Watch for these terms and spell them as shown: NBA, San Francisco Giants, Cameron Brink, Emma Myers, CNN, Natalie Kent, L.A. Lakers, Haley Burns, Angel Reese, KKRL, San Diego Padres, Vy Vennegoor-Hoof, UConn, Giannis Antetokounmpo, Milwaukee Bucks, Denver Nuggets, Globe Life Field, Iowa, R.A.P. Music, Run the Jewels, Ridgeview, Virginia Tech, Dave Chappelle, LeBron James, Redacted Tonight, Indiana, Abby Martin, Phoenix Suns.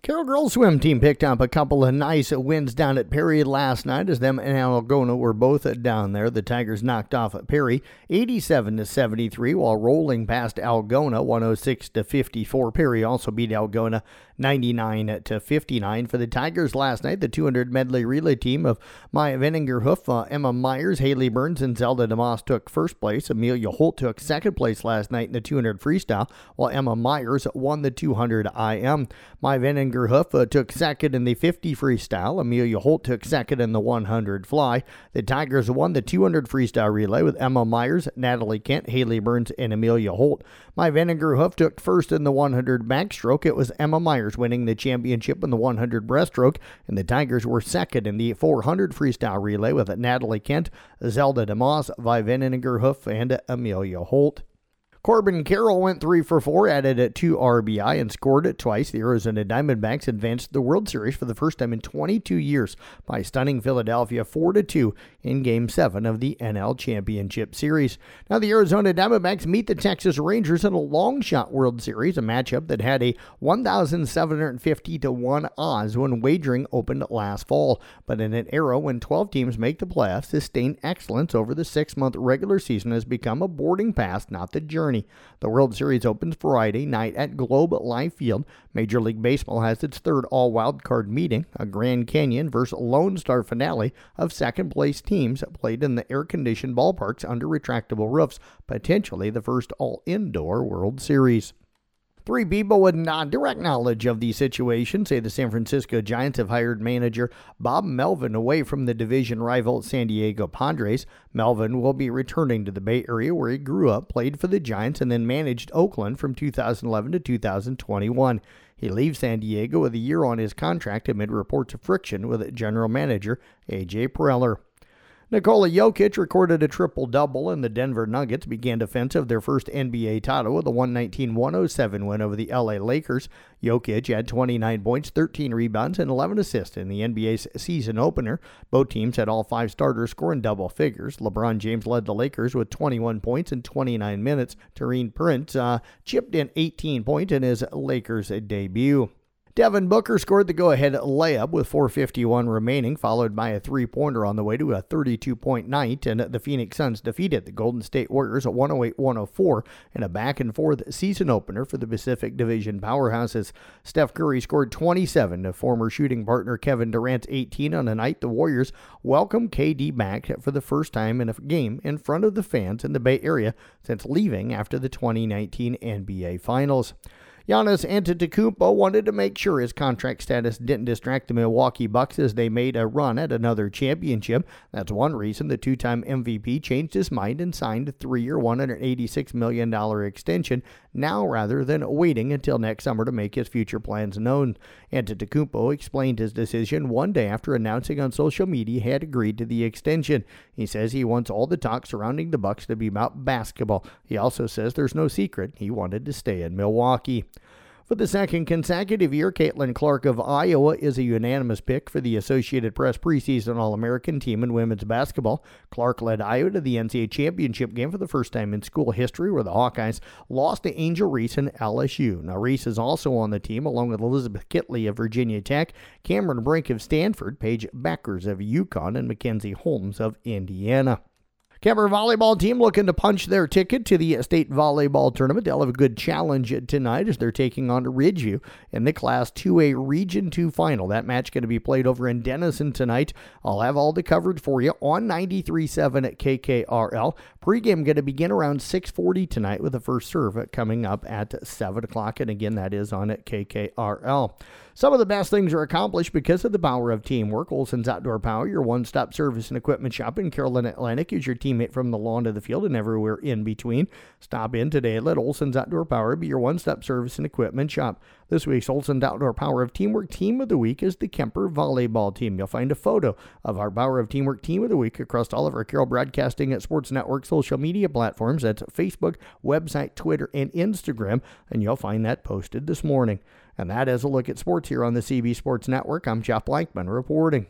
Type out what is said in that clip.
Carroll girls swim team picked up a couple of nice wins down at Perry last night as them and Algona were both down there. The Tigers knocked off at Perry 87-73 while rolling past Algona 106-54. Perry also beat Algona 99-59. For the Tigers last night, the 200 medley relay team of Maya Venninger-Hoof, Emma Myers, Haley Burns, and Zelda DeMoss took first place. Amelia Holt took second place last night in the 200 freestyle, while Emma Myers won the 200 IM. Maya Venninger-Hoof took second in the 50 freestyle. Amelia Holt took second in the 100 fly. The Tigers won the 200 freestyle relay with Emma Myers, Natalie Kent, Haley Burns, and Amelia Holt. Maya Venninger-Hoof took first in the 100 backstroke. It was Emma Myers winning the championship in the 100 breaststroke, and the Tigers were second in the 400 freestyle relay with Natalie Kent, Zelda DeMoss, Vy Vennegoor-Hoof, and Amelia Holt. Corbin Carroll went 3-for-4, added 2 RBI, and scored it twice. The Arizona Diamondbacks advanced to the World Series for the first time in 22 years by stunning Philadelphia 4-2 in Game 7 of the NL Championship Series. Now the Arizona Diamondbacks meet the Texas Rangers in a long shot World Series, a matchup that had a 1,750-1 odds when wagering opened last fall. But in an era when 12 teams make the playoffs, sustained excellence over the 6-month regular season has become a boarding pass, not the journey. The World Series opens Friday night at Globe Life Field. Major League Baseball has its third all-wild card meeting, a Grand Canyon versus Lone Star finale of second-place teams played in the air-conditioned ballparks under retractable roofs, potentially the first all-indoor World Series. 3 people with direct knowledge of the situation say the San Francisco Giants have hired manager Bob Melvin away from the division rival San Diego Padres. Melvin will be returning to the Bay Area where he grew up, played for the Giants, and then managed Oakland from 2011 to 2021. He leaves San Diego with a year on his contract amid reports of friction with general manager A.J. Preller. Nikola Jokic recorded a triple-double, and the Denver Nuggets began defense of their first NBA title with a 119-107 win over the L.A. Lakers. Jokic had 29 points, 13 rebounds, and 11 assists in the NBA's season opener. Both teams had all 5 starters scoring double figures. LeBron James led the Lakers with 21 points in 29 minutes. Taurean Prince chipped in 18 points in his Lakers debut. Devin Booker scored the go-ahead layup with 4:51 remaining, followed by a three-pointer on the way to a 32-point night, and the Phoenix Suns defeated the Golden State Warriors at 108-104 in a back-and-forth season opener for the Pacific Division powerhouses. Steph Curry scored 27 to former shooting partner Kevin Durant's 18 on a night the Warriors welcomed KD back for the first time in a game in front of the fans in the Bay Area since leaving after the 2019 NBA Finals. Giannis Antetokounmpo wanted to make sure his contract status didn't distract the Milwaukee Bucks as they made a run at another championship. That's one reason the two-time MVP changed his mind and signed a 3-year, $186 million extension now rather than waiting until next summer to make his future plans known. Antetokounmpo explained his decision one day after announcing on social media he had agreed to the extension. He says he wants all the talk surrounding the Bucks to be about basketball. He also says there's no secret he wanted to stay in Milwaukee. For the second consecutive year, Caitlin Clark of Iowa is a unanimous pick for the Associated Press preseason All-American team in women's basketball. Clark led Iowa to the NCAA championship game for the first time in school history, where the Hawkeyes lost to Angel Reese and LSU. Now, Reese is also on the team, along with Elizabeth Kitley of Virginia Tech, Cameron Brink of Stanford, Paige Beckers of UConn, and Mackenzie Holmes of Indiana. Kuemper volleyball team looking to punch their ticket to the state volleyball tournament. They'll have a good challenge tonight as they're taking on Ridgeview in the Class 2A Region 2 final. That match going to be played over in Denison tonight. I'll have all the coverage for you on 93.7 at KKRL. Pregame going to begin around 6:40 tonight with the first serve coming up at 7 o'clock. And again, that is on at KKRL. Some of the best things are accomplished because of the power of teamwork. Olsen's Outdoor Power, your one-stop service and equipment shop in Carolina Atlantic, is your teammate from the lawn to the field and everywhere in between. Stop in today. Let Olsen's Outdoor Power be your one-stop service and equipment shop. This week's Olsen's Outdoor Power of Teamwork Team of the Week is the Kuemper volleyball team. You'll find a photo of our Power of Teamwork Team of the Week across all of our Carroll Broadcasting at Sports Network social media platforms. That's Facebook, website, Twitter, and Instagram, and you'll find that posted this morning. And that is a look at sports here on the CB Sports Network. I'm Jeff Blankman reporting.